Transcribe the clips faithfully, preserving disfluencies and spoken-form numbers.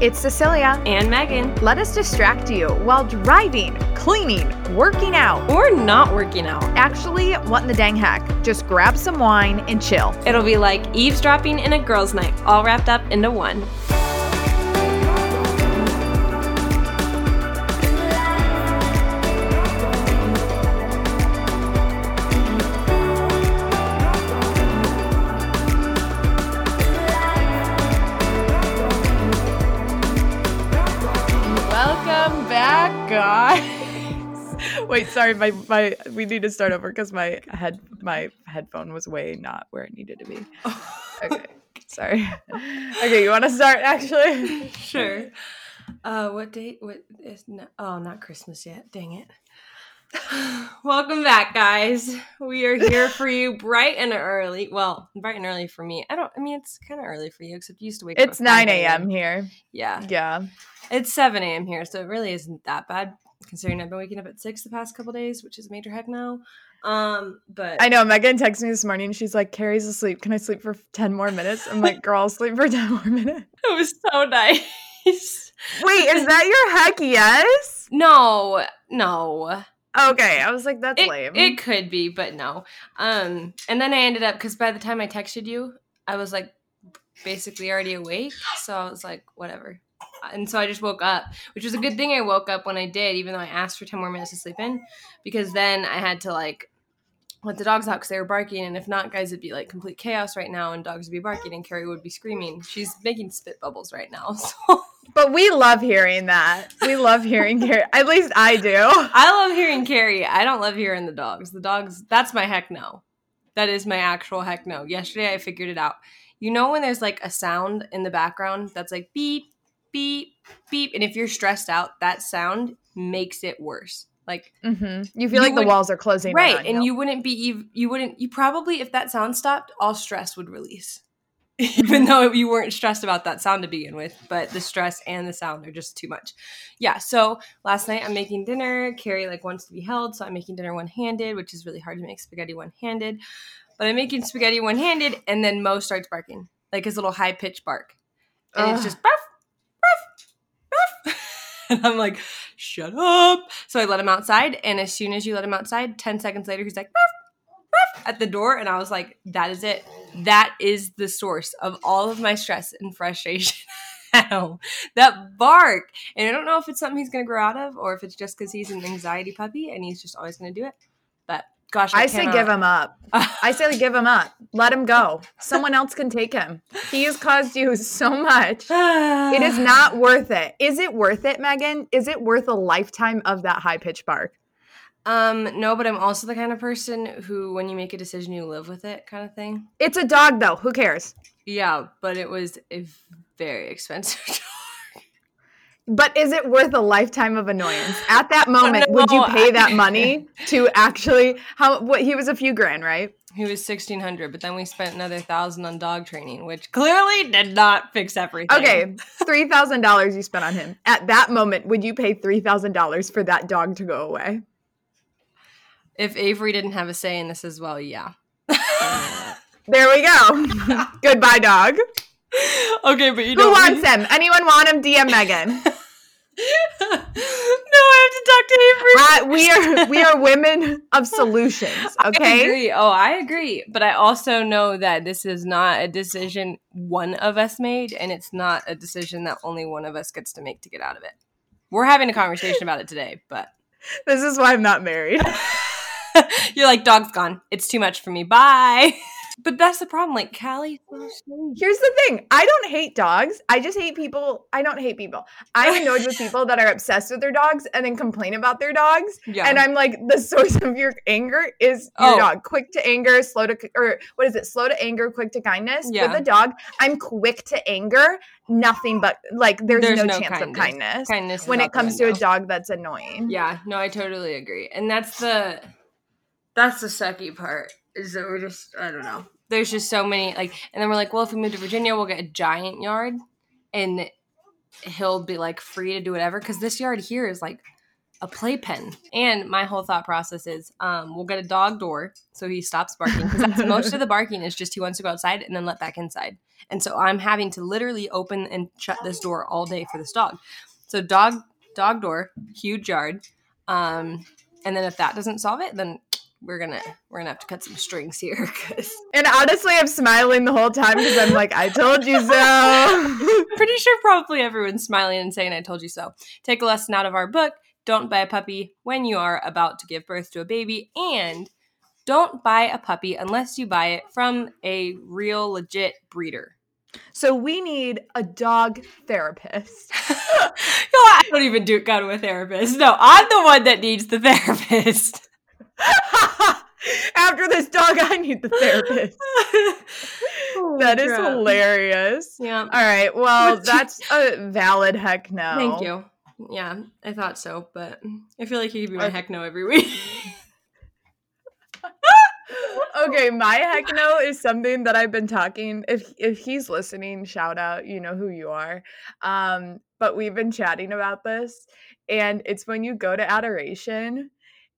It's Cecilia and Megan. Let us distract you while driving, cleaning, working out, or not working out. Actually, what in the dang heck? Just grab some wine and chill. It'll be like eavesdropping in a girls' night, all wrapped up into one. Wait, sorry, my, my we need to start over because my head my headphone was way not where it needed to be. Okay, sorry. Okay, you want to start actually? Sure. Uh, what date? What is? No, oh, not Christmas yet. Dang it. Welcome back, guys. We are here for you bright and early. Well, bright and early for me. I don't. I mean, it's kind of early for you, except you used to wake up. It's nine a.m. here. Yeah. Yeah. It's seven a.m. here, so it really isn't that bad. Considering I've been waking up at six the past couple days, which is a major heck now. Um, but I know Megan texted me this morning and she's like, Carrie's asleep. Can I sleep for ten more minutes? I'm like, girl, I'll sleep for ten more minutes. It was so nice. Wait, is that your heck yes? No, no. Okay. I was like, that's it, lame. It could be, but no. Um, and then I ended up, because by the time I texted you, I was like basically already awake. So I was like, whatever. And so I just woke up, which was a good thing I woke up when I did, even though I asked for ten more minutes to sleep in, because then I had to, like, let the dogs out because they were barking. And if not, guys, it'd be, like, complete chaos right now, and dogs would be barking, and Carrie would be screaming. She's making spit bubbles right now. So. But we love hearing that. We love hearing Carrie. At least I do. I love hearing Carrie. I don't love hearing the dogs. The dogs, that's my heck no. That is my actual heck no. Yesterday I figured it out. You know when there's, like, a sound in the background that's, like, beep, beep, beep. And if you're stressed out, that sound makes it worse. Like, mm-hmm. You feel you like would, the walls are closing. Right. And you. you wouldn't be, you, you wouldn't, you probably, if that sound stopped, all stress would release, even though you weren't stressed about that sound to begin with, but the stress and the sound are just too much. Yeah. So last night I'm making dinner. Carrie like wants to be held. So I'm making dinner one-handed, which is really hard to make spaghetti one-handed, but I'm making spaghetti one-handed. And then Mo starts barking, like his little high pitched bark. And Ugh. it's just barf. And I'm like, shut up. So I let him outside. And as soon as you let him outside, ten seconds later, he's like, ruff, ruff, at the door. And I was like, that is it. That is the source of all of my stress and frustration. That bark. And I don't know if it's something he's going to grow out of or if it's just because he's an anxiety puppy and he's just always going to do it. But gosh, I, I say give him up. I say give him up. Let him go. Someone else can take him. He has caused you so much. It is not worth it. Is it worth it, Megan? Is it worth a lifetime of that high-pitched bark? Um, no, but I'm also the kind of person who, when you make a decision, you live with it kind of thing. It's a dog, though. Who cares? Yeah, but it was a very expensive dog. But is it worth a lifetime of annoyance? At that moment, no, would you pay that money to actually how what he was a few grand, right? He was sixteen hundred, but then we spent another thousand on dog training, which clearly did not fix everything. Okay, three thousand dollars you spent on him. At that moment, would you pay three thousand dollars for that dog to go away? If Avery didn't have a say in this as well, yeah. There we go. Goodbye, dog. Okay, but you don't. Who wants him? Anyone want him? D M Megan. No, I have to talk to Avery. Uh, we are we are women of solutions. Okay. I agree. Oh, I agree. But I also know that this is not a decision one of us made, and it's not a decision that only one of us gets to make to get out of it. We're having a conversation about it today, but this is why I'm not married. You're like, dog's gone. It's too much for me. Bye. But that's the problem. Like, Callie. Here's the thing. I don't hate dogs. I just hate people. I don't hate people. I'm annoyed with people that are obsessed with their dogs and then complain about their dogs. Yeah. And I'm like, the source of your anger is your oh. dog. Quick to anger, slow to, or what is it? Slow to anger, quick to kindness. Yeah. With a dog, I'm quick to anger. Nothing but, like, there's, there's no, no chance kindness. of kindness, kindness when it comes to a dog that's annoying. Yeah. No, I totally agree. And that's the, that's the sucky part. Is that we're just, I don't know. There's just so many, like, and then we're like, well, if we move to Virginia, we'll get a giant yard and he'll be, like, free to do whatever. Because this yard here is, like, a playpen. And my whole thought process is um, we'll get a dog door so he stops barking, because that's most of the barking is just he wants to go outside and then let back inside. And so I'm having to literally open and shut this door all day for this dog. So dog dog door, huge yard. Um, and then if that doesn't solve it, then we're gonna we're gonna have to cut some strings here. Cause... And honestly, I'm smiling the whole time because I'm like, I told you so. Pretty sure probably everyone's smiling and saying, I told you so. Take a lesson out of our book. Don't buy a puppy when you are about to give birth to a baby, and don't buy a puppy unless you buy it from a real legit breeder. So we need a dog therapist. I don't even do go to a therapist. No, I'm the one that needs the therapist. After this dog, I need the therapist. Oh, that is crap. Hilarious. Yeah. All right. Well, that's a valid heck no. Thank you. Yeah, I thought so, but I feel like he could be my okay. heck no every week. Okay, my heck no is something that I've been talking. If if he's listening, shout out, you know who you are. Um, but we've been chatting about this, and it's when you go to adoration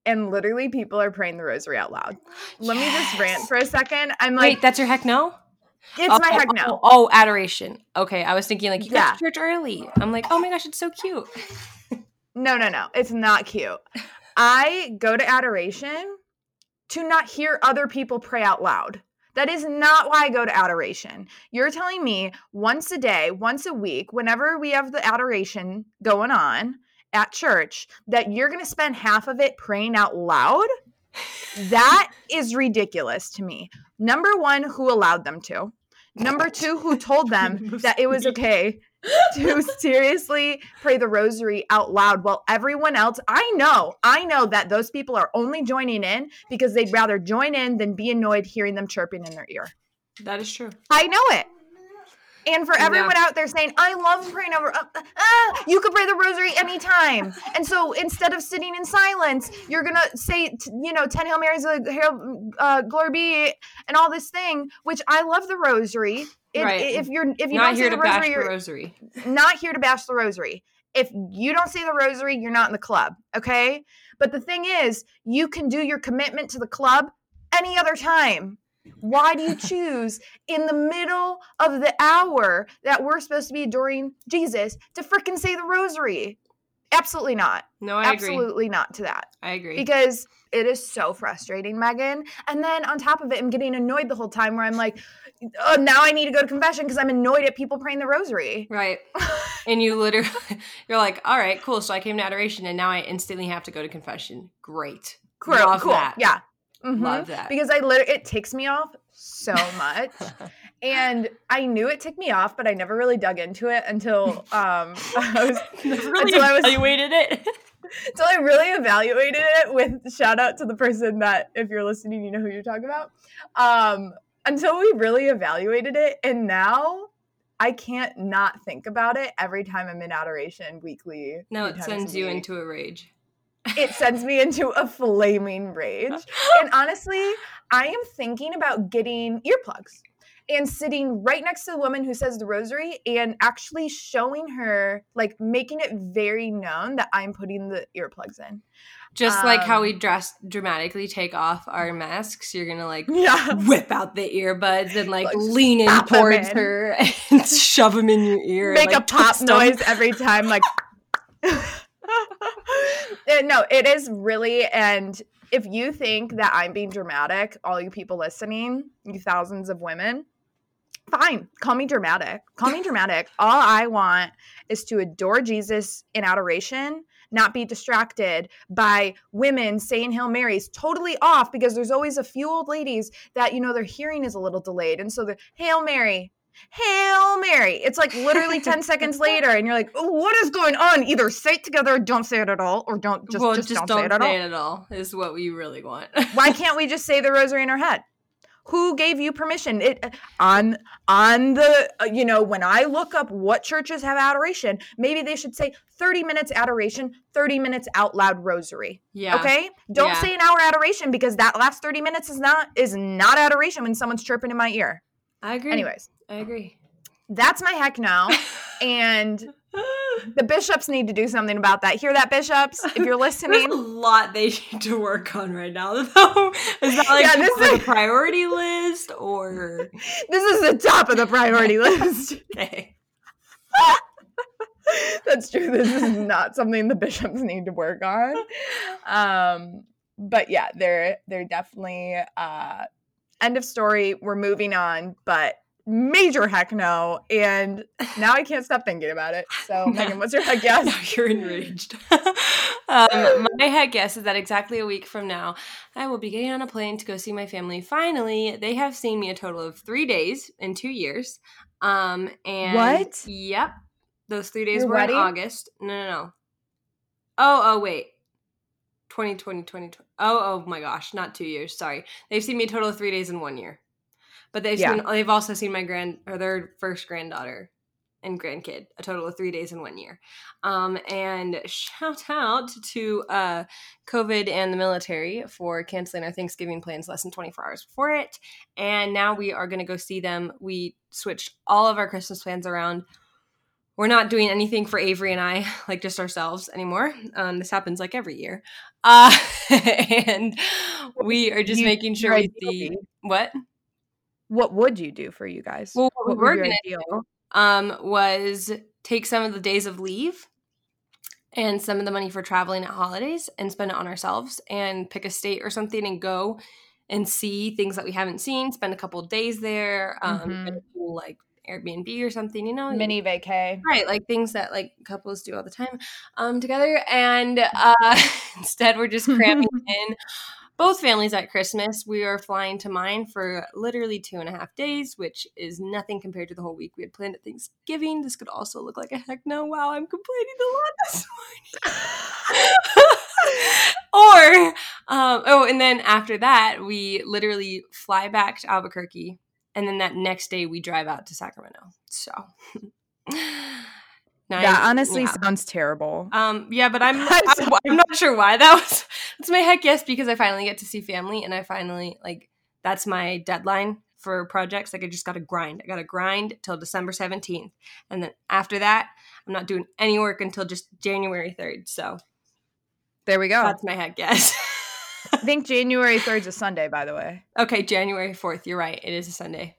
and literally people are praying the rosary out loud. Let yes. me just rant for a second. I'm like, wait, that's your heck no? It's oh, my heck no. Oh, oh, adoration. Okay, I was thinking like, you yeah. got to church early. I'm like, oh my gosh, it's so cute. No, no, no. It's not cute. I go to adoration to not hear other people pray out loud. That is not why I go to adoration. You're telling me once a day, once a week, whenever we have the adoration going on at church, that you're going to spend half of it praying out loud? That is ridiculous to me. Number one, who allowed them to? Number two, who told them that it was okay to seriously pray the rosary out loud while everyone else? I know, I know that those people are only joining in because they'd rather join in than be annoyed hearing them chirping in their ear. That is true. I know it. And for everyone yeah. out there saying, I love praying over, uh, uh, you could pray the rosary anytime. And so instead of sitting in silence, you're going to say, t- you know, ten Hail Marys, uh, glory be, and all this thing, which I love the rosary. It, right. If you're, if you not don't here say the to rosary, bash the rosary, not here to bash the rosary. If you don't say the rosary, you're not in the club. Okay. But the thing is, you can do your commitment to the club any other time. Why do you choose in the middle of the hour that we're supposed to be adoring Jesus to freaking say the rosary? Absolutely not. No, I Absolutely agree. Absolutely not to that. I agree. Because it is so frustrating, Megan. And then on top of it, I'm getting annoyed the whole time where I'm like, oh, now I need to go to confession because I'm annoyed at people praying the rosary. Right. And you literally, you're like, all right, cool. So I came to adoration and now I instantly have to go to confession. Great. Cool. Love cool. that. Yeah. Mm-hmm. Love that. Because I literally, it ticks me off so much. And I knew it ticked me off, but I never really dug into it until um, I was really until evaluated I was, it. Until I really evaluated it with shout out to the person that, if you're listening, you know who you're talking about. Um, until we really evaluated it. And now I can't not think about it every time I'm in adoration weekly. No, it sends you into a rage. It sends me into a flaming rage. And honestly, I am thinking about getting earplugs and sitting right next to the woman who says the rosary and actually showing her, like making it very known that I'm putting the earplugs in. Just um, like how we dress dramatically take off our masks, you're going to like yeah. whip out the earbuds and like, like lean in towards her and shove them in your ear. Make and, like, a pop noise them. Every time like... No, it is really, and if you think that I'm being dramatic, all you people listening, you thousands of women, fine, call me dramatic. Call me dramatic. All I want is to adore Jesus in adoration, not be distracted by women saying Hail Marys totally off, because there's always a few old ladies that, you know, their hearing is a little delayed, and so they're, Hail Mary. Hail Mary. It's like literally ten seconds later and you're like, oh, what is going on? Either say it together or don't say it at all, or don't just, well, just, just don't, don't say, it, at say it at all is what we really want. Why can't we just say the rosary in our head? Who gave you permission? It on on the uh, you know, when I look up what churches have adoration, maybe they should say thirty minutes adoration, thirty minutes out loud rosary. Yeah. Okay? Don't yeah. say an hour adoration, because that last thirty minutes is not is not adoration when someone's chirping in my ear. I agree. Anyways. I agree. That's my heck no. And The bishops need to do something about that. Hear that, bishops? If you're listening. There's a lot they need to work on right now, though. It's not like yeah, this is the priority list or. This is the top of the priority list. Okay. That's true. This is not something the bishops need to work on. Um, but yeah, they're, they're definitely uh, end of story. We're moving on, but major heck no. And now I can't stop thinking about it. So no. Megan, what's your heck guess? No, you're enraged. um, my heck guess is that exactly a week from now, I will be getting on a plane to go see my family. Finally, they have seen me a total of three days in two years. Um, and what? Yep. Those three days Your were wedding? In August. No, no, no. Oh, oh, wait. twenty twenty, twenty twenty. Oh, oh my gosh. Not two years. Sorry. They've seen me a total of three days in one year. But they've yeah. seen, they've also seen my grand, or their first granddaughter and grandkid, a total of three days in one year. Um, and shout out to uh, COVID and the military for canceling our Thanksgiving plans less than twenty-four hours before it. And now we are going to go see them. We switched all of our Christmas plans around. We're not doing anything for Avery and I, like just ourselves anymore. Um, this happens like every year. Uh, and we are just you, making sure we see what? What would you do for you guys? Well, what, what we're going to do um, was take some of the days of leave and some of the money for traveling at holidays and spend it on ourselves and pick a state or something and go and see things that we haven't seen, spend a couple of days there, um, mm-hmm. and we'll, like, Airbnb or something, you know, mini vacay, right? Like things that like couples do all the time um together. And uh instead we're just cramming in both families at Christmas. We are flying to mine for literally two and a half days, which is nothing compared to the whole week we had planned at Thanksgiving. This could also look like a heck no. Wow, I'm complaining a lot this morning. Or um oh and then after that we literally fly back to Albuquerque. And then that next day we drive out to Sacramento. So nice. That honestly yeah. sounds terrible. Um, yeah, but I'm I'm, I'm not sure why that was. That's my heck yes, because I finally get to see family, and I finally like that's my deadline for projects. Like I just gotta grind. I gotta grind till December seventeenth, and then after that I'm not doing any work until just January third. So there we go. That's my heck yes. I think January third is a Sunday, by the way. Okay, January fourth. You're right. It is a Sunday.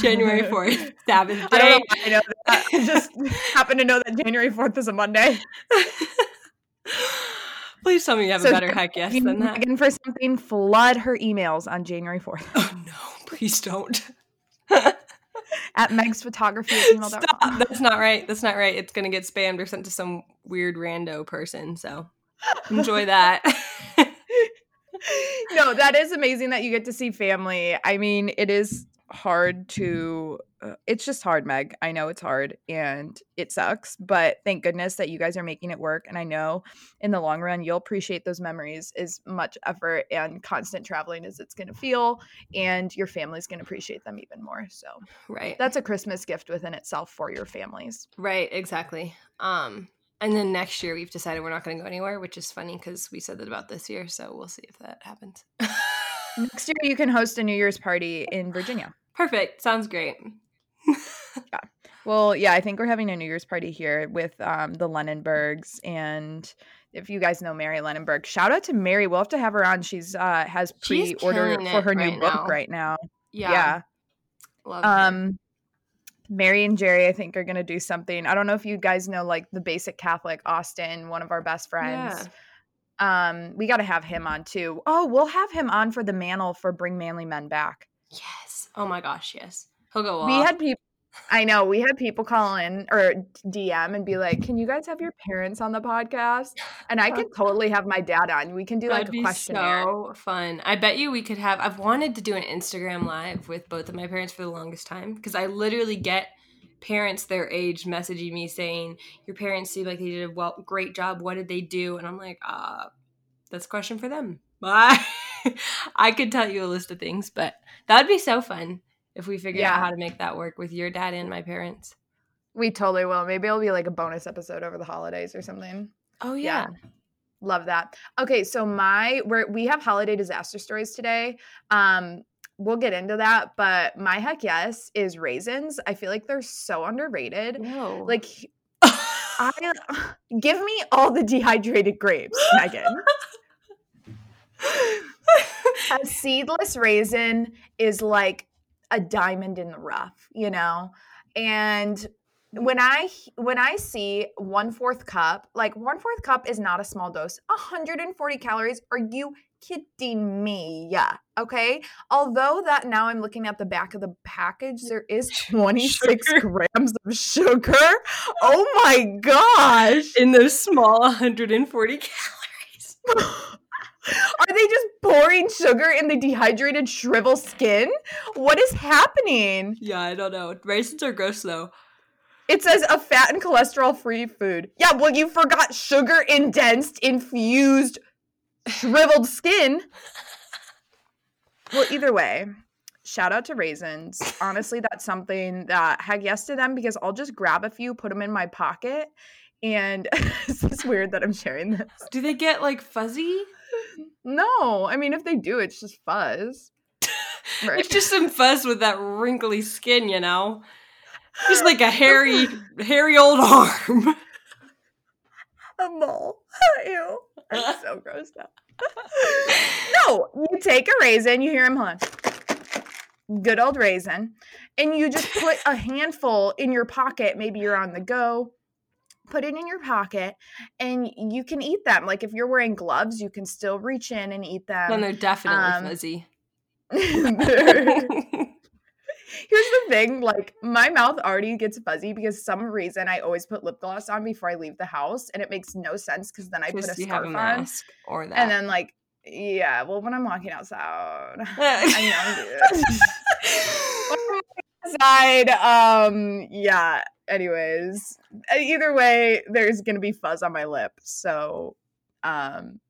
January fourth. Sabbath day. I don't know why I know that. I just happen to know that January fourth is a Monday. Please tell me you have so a better heck yes than that. Megan, for something, flood her emails on January fourth. Oh, no. Please don't. At Meg's Photography at gmail dot com. Stop. That's not right. That's not right. It's going to get spammed or sent to some weird rando person. So enjoy that. No, that is amazing that you get to see family. I mean, it is hard to uh, – it's just hard, Meg. I know it's hard and it sucks, but thank goodness that you guys are making it work. And I know in the long run you'll appreciate those memories as much effort and constant traveling as it's going to feel, and your family's going to appreciate them even more. So right. That's a Christmas gift within itself for your families. Right, exactly. Um And then next year we've decided we're not going to go anywhere, which is funny because we said that about this year. So we'll see if that happens. Next year you can host a New Year's party in Virginia. Perfect. Sounds great. Yeah. Well, yeah, I think we're having a New Year's party here with um, the Lennonbergs. And if you guys know Mary Lenaburg, shout out to Mary. We'll have to have her on. She's uh, has pre-ordered for her new book right now. Yeah. yeah. Love um, her. Mary and Jerry, I think, are going to do something. I don't know if you guys know, like, the basic Catholic, Austin, one of our best friends. Yeah. Um, we got to have him on, too. Oh, we'll have him on for the mantle for Bring Manly Men Back. Yes. Oh, my gosh, yes. He'll go off. We had people – I know. We had people call in or D M and be like, can you guys have your parents on the podcast? And I could totally have my dad on. We can do, like, That'd a questionnaire. So fun. I bet you we could have – I've wanted to do an Instagram Live with both of my parents for the longest time because I literally get parents their age messaging me saying, your parents seem like they did a well, great job. What did they do? And I'm like, uh, that's a question for them. Bye. I could tell you a list of things, but that would be so fun. If we figure yeah. out how to make that work with your dad and my parents. We totally will. Maybe it'll be like a bonus episode over the holidays or something. Oh, yeah. yeah. Love that. Okay, so my we're, we have holiday disaster stories today. Um, we'll get into that, but my heck yes is raisins. I feel like they're so underrated. No. Like – I give me all the dehydrated grapes, Megan. A seedless raisin is like a diamond in the rough, you know? And when I, when I see one fourth cup, like one fourth cup is not a small dose, one hundred forty calories. Are you kidding me? Yeah. Okay. Although that now I'm looking at the back of the package, there is twenty-six sugar. grams of sugar. Oh my gosh. In those small one hundred forty calories. Are they just pouring sugar in the dehydrated shrivel skin? What is happening? Yeah, I don't know. Raisins are gross though. It says a fat and cholesterol-free food. Yeah, well, you forgot sugar-indensed, infused, shriveled skin. Well, either way, shout out to raisins. Honestly, that's something that, heck yes to them, because I'll just grab a few, put them in my pocket, and this is weird that I'm sharing this. Do they get, like, fuzzy? No. I mean, if they do, it's just fuzz. Right. It's just some fuzz with that wrinkly skin, you know? Just like a hairy, hairy old arm. A mole. Ew. I'm so grossed out. No, you take a raisin, you hear him, hold on. Good old raisin. And you just put a handful in your pocket. Maybe you're on the go. Put it in your pocket and you can eat them. Like if you're wearing gloves, you can still reach in and eat them. Then they're definitely um, fuzzy. They're- Here's the thing, like, my mouth already gets fuzzy because some reason I always put lip gloss on before I leave the house, and it makes no sense because then I just put a scarf a on, or that. And then, like, yeah, well, when I'm walking outside, I know, dude. When I'm walking outside, um, yeah, anyways, either way, there's going to be fuzz on my lip, so, um,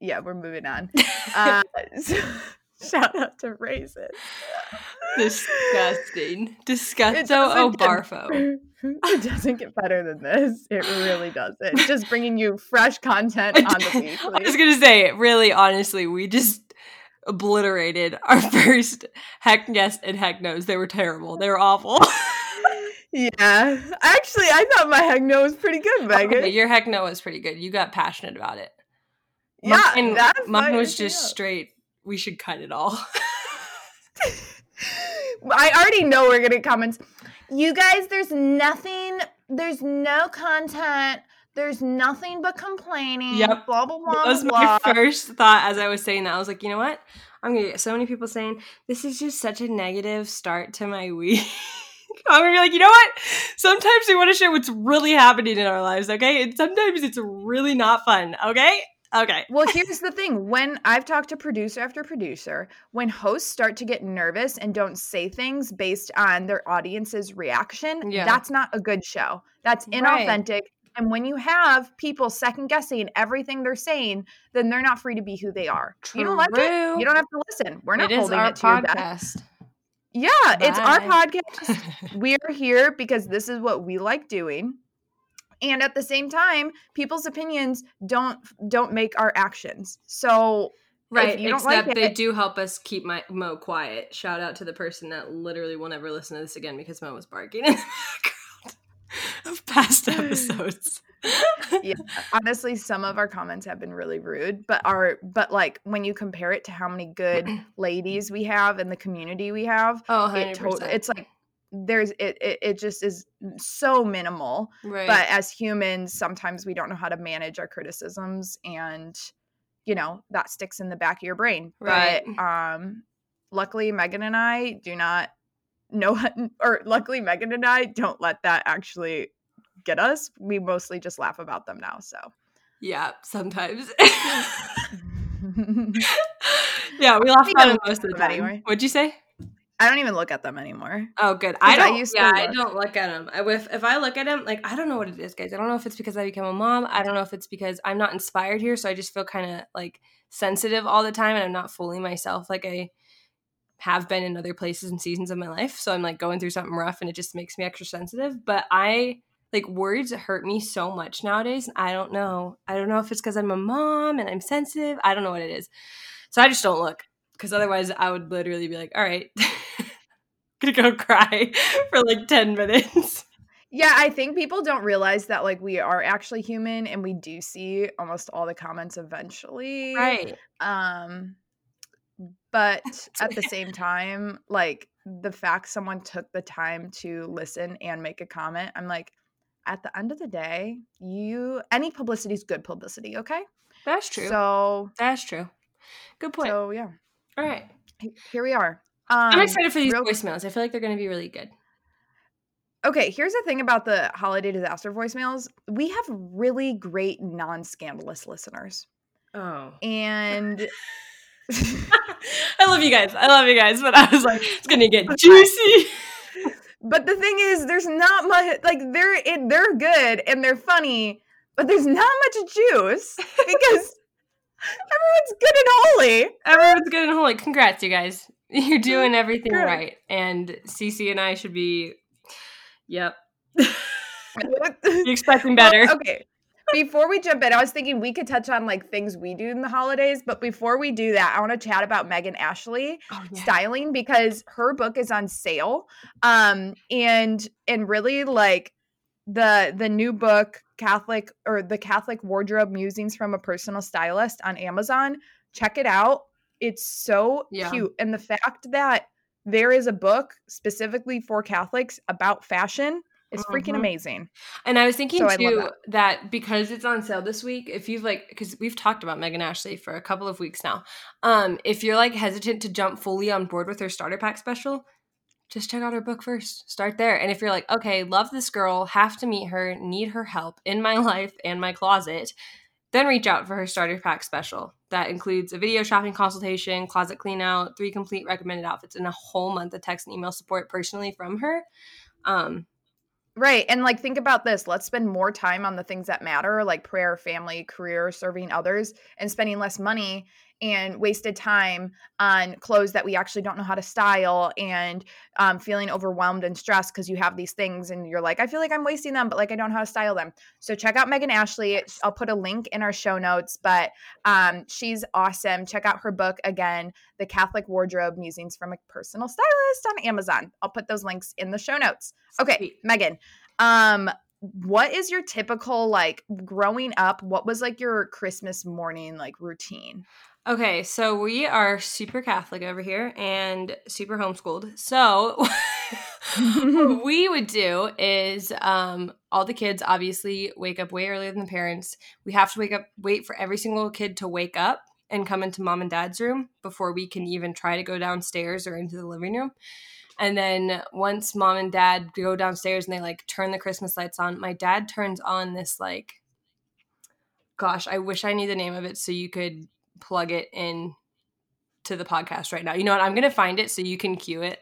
yeah, we're moving on. Uh, so- Shout out to raisins. Disgusting. Disgusto oh barfo. It doesn't get better than this. It really doesn't. Just bringing you fresh content on the weekly. I was going to say, really, honestly, we just obliterated our first heck yes and heck no's. They were terrible. They were awful. Yeah. Actually, I thought my heck no was pretty good, Megan. Okay, your heck no was pretty good. You got passionate about it. Yeah. Mine, that's mine was just up. straight. We should cut it all. I already know we're going to comment. You guys, there's nothing. There's no content. There's nothing but complaining. Yep. Blah, blah, blah, blah. That was my first thought as I was saying that. I was like, you know what? I'm going to get so many people saying, this is just such a negative start to my week. I'm going to be like, you know what? Sometimes we want to share what's really happening in our lives, okay? And sometimes it's really not fun, okay? Okay. Well, here's the thing. When I've talked to producer after producer, when hosts start to get nervous and don't say things based on their audience's reaction, yeah. that's not a good show. That's inauthentic. Right. And when you have people second guessing everything they're saying, then they're not free to be who they are. True. You don't like it? You don't have to listen. We're not it holding it to your best. Yeah, Bye. It's our podcast. We are here because this is what we like doing. And at the same time, people's opinions don't don't make our actions. So, right, you don't except like it, they do help us keep my Mo quiet. Shout out to the person that literally will never listen to this again because Mo was barking in the background of past episodes. Yeah, honestly, some of our comments have been really rude, but our but like when you compare it to how many good ladies we have and the community we have, oh, one hundred percent. It to- it's like. There's it, it it just is so minimal, right. But as humans, sometimes we don't know how to manage our criticisms, and you know that sticks in the back of your brain. Right. But um, luckily, Megan and I do not know, or luckily, Megan and I don't let that actually get us. We mostly just laugh about them now. So yeah, sometimes. Yeah, we laugh about it most of the time. Anyway. What'd you say? I don't even look at them anymore. Oh, good. I don't. I used yeah, to I don't look at them. I, if if I look at them, like I don't know what it is, guys. I don't know if it's because I became a mom. I don't know if it's because I'm not inspired here, so I just feel kind of like sensitive all the time, and I'm not fully myself like I have been in other places and seasons of my life. So I'm like going through something rough, and it just makes me extra sensitive. But I like words hurt me so much nowadays, and I don't know. I don't know if it's because I'm a mom and I'm sensitive. I don't know what it is. So I just don't look. Because otherwise, I would literally be like, all right, I'm going to go cry for like ten minutes. Yeah, I think people don't realize that, like, we are actually human and we do see almost all the comments eventually. Right. Um, but at the same time, like, the fact someone took the time to listen and make a comment, I'm like, at the end of the day, you any publicity is good publicity, okay? That's true. So that's true. Good point. So, yeah. All right. Here we are. Um, I'm excited for these real- voicemails. I feel like they're going to be really good. Okay, here's the thing about the holiday disaster voicemails. We have really great non-scandalous listeners. Oh. And I love you guys. I love you guys. But I was like, it's going to get juicy. But the thing is, there's not much, like, they're it, they're good and they're funny, but there's not much juice because everyone's good and holy. Everyone's good and holy. Congrats, you guys. You're doing everything good. Right. And Cece and I should be... Yep. You're expecting better. Well, okay. Before we jump in, I was thinking we could touch on, like, things we do in the holidays. But before we do that, I want to chat about Megan Ashley oh, yeah. styling, because her book is on sale. Um, and and really, like, the the new book, Catholic or the Catholic Wardrobe Musings from a Personal Stylist on Amazon. Check it out. It's so yeah. cute. And the fact that there is a book specifically for Catholics about fashion. It's mm-hmm. freaking amazing. And I was thinking, so too, that. that because it's on sale this week, if you've, like, because we've talked about Megan Ashley for a couple of weeks now. Um, if you're, like, hesitant to jump fully on board with her starter pack special, just check out her book first. Start there. And if you're like, okay, love this girl, have to meet her, need her help in my life and my closet, then reach out for her starter pack special. That includes a video shopping consultation, closet clean out, three complete recommended outfits, and a whole month of text and email support personally from her. Um, right. And, like, think about this. Let's spend more time on the things that matter, like prayer, family, career, serving others, and spending less money and wasted time on clothes that we actually don't know how to style, and um, feeling overwhelmed and stressed because you have these things and you're like, I feel like I'm wasting them, but, like, I don't know how to style them. So check out Megan Ashley. I'll put a link in our show notes, but um, she's awesome. Check out her book again, The Catholic Wardrobe Musings from a Personal Stylist on Amazon. I'll put those links in the show notes. Okay, sweet. Megan, um, what is your typical, like, growing up, what was, like, your Christmas morning, like, routine? Okay, so we are super Catholic over here and super homeschooled. So what we would do is um, all the kids obviously wake up way earlier than the parents. We have to wake up, wait for every single kid to wake up and come into mom and dad's room before we can even try to go downstairs or into the living room. And then once mom and dad go downstairs and they, like, turn the Christmas lights on, my dad turns on this, like, gosh, I wish I knew the name of it so you could plug it in to the podcast right now. You know what? I'm going to find it so you can cue it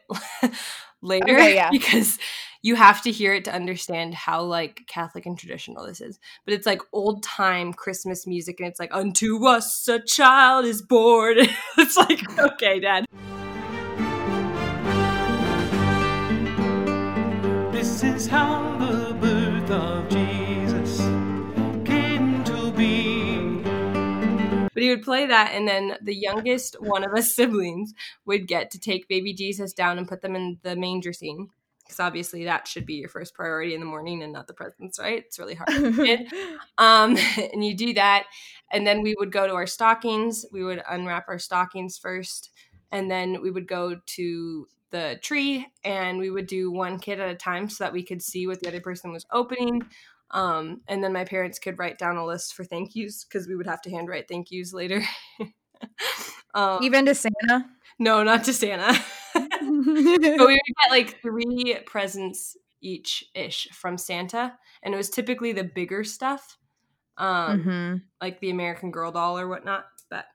later, okay, yeah. because you have to hear it to understand how, like, Catholic and traditional this is. But it's, like, old time Christmas music, and it's like, unto us a child is born. It's like, okay, Dad. This is how the birth of Jesus came to be. But he would play that, and then the youngest one of us siblings would get to take baby Jesus down and put them in the manger scene. Because obviously that should be your first priority in the morning and not the presents, right? It's really hard for a kid. Um, and you do that, and then we would go to our stockings. We would unwrap our stockings first, and then we would go to the tree, and we would do one kid at a time so that we could see what the other person was opening. Um, and then my parents could write down a list for thank yous, because we would have to handwrite thank yous later. um, Even to Santa? No, not to Santa. But we would get like three presents each-ish from Santa, and it was typically the bigger stuff, um, mm-hmm. like the American Girl doll or whatnot. But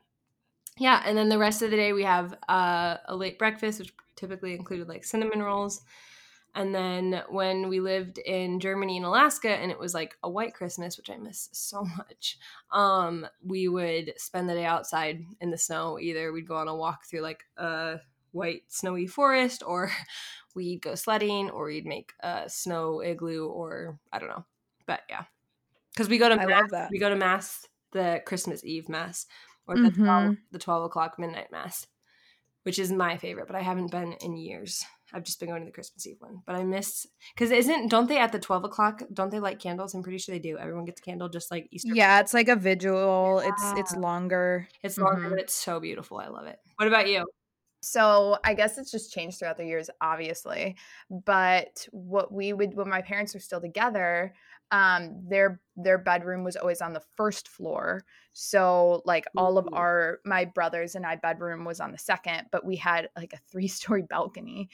yeah, and then the rest of the day we have uh, a late breakfast, which typically included like cinnamon rolls. And then when we lived in Germany and Alaska, and it was like a white Christmas, which I miss so much, um, we would spend the day outside in the snow. Either we'd go on a walk through like a white snowy forest, or we'd go sledding, or we'd make a snow igloo, or I don't know. But yeah, because we go to I mass, love that. we go to mass, the Christmas Eve mass, or the, mm-hmm. twelve, the twelve o'clock midnight mass, which is my favorite, but I haven't been in years. I've just been going to the Christmas Eve one, but I missed because isn't don't they at the twelve o'clock? Don't they light candles? I'm pretty sure they do. Everyone gets a candle, just like Easter. Yeah, it's like a vigil. Yeah. It's it's longer. It's longer, mm-hmm. but it's so beautiful. I love it. What about you? So I guess it's just changed throughout the years, obviously. But what we would when my parents were still together, um, their their bedroom was always on the first floor. So like all of our my brothers and I bedroom was on the second, but we had like a three story balcony,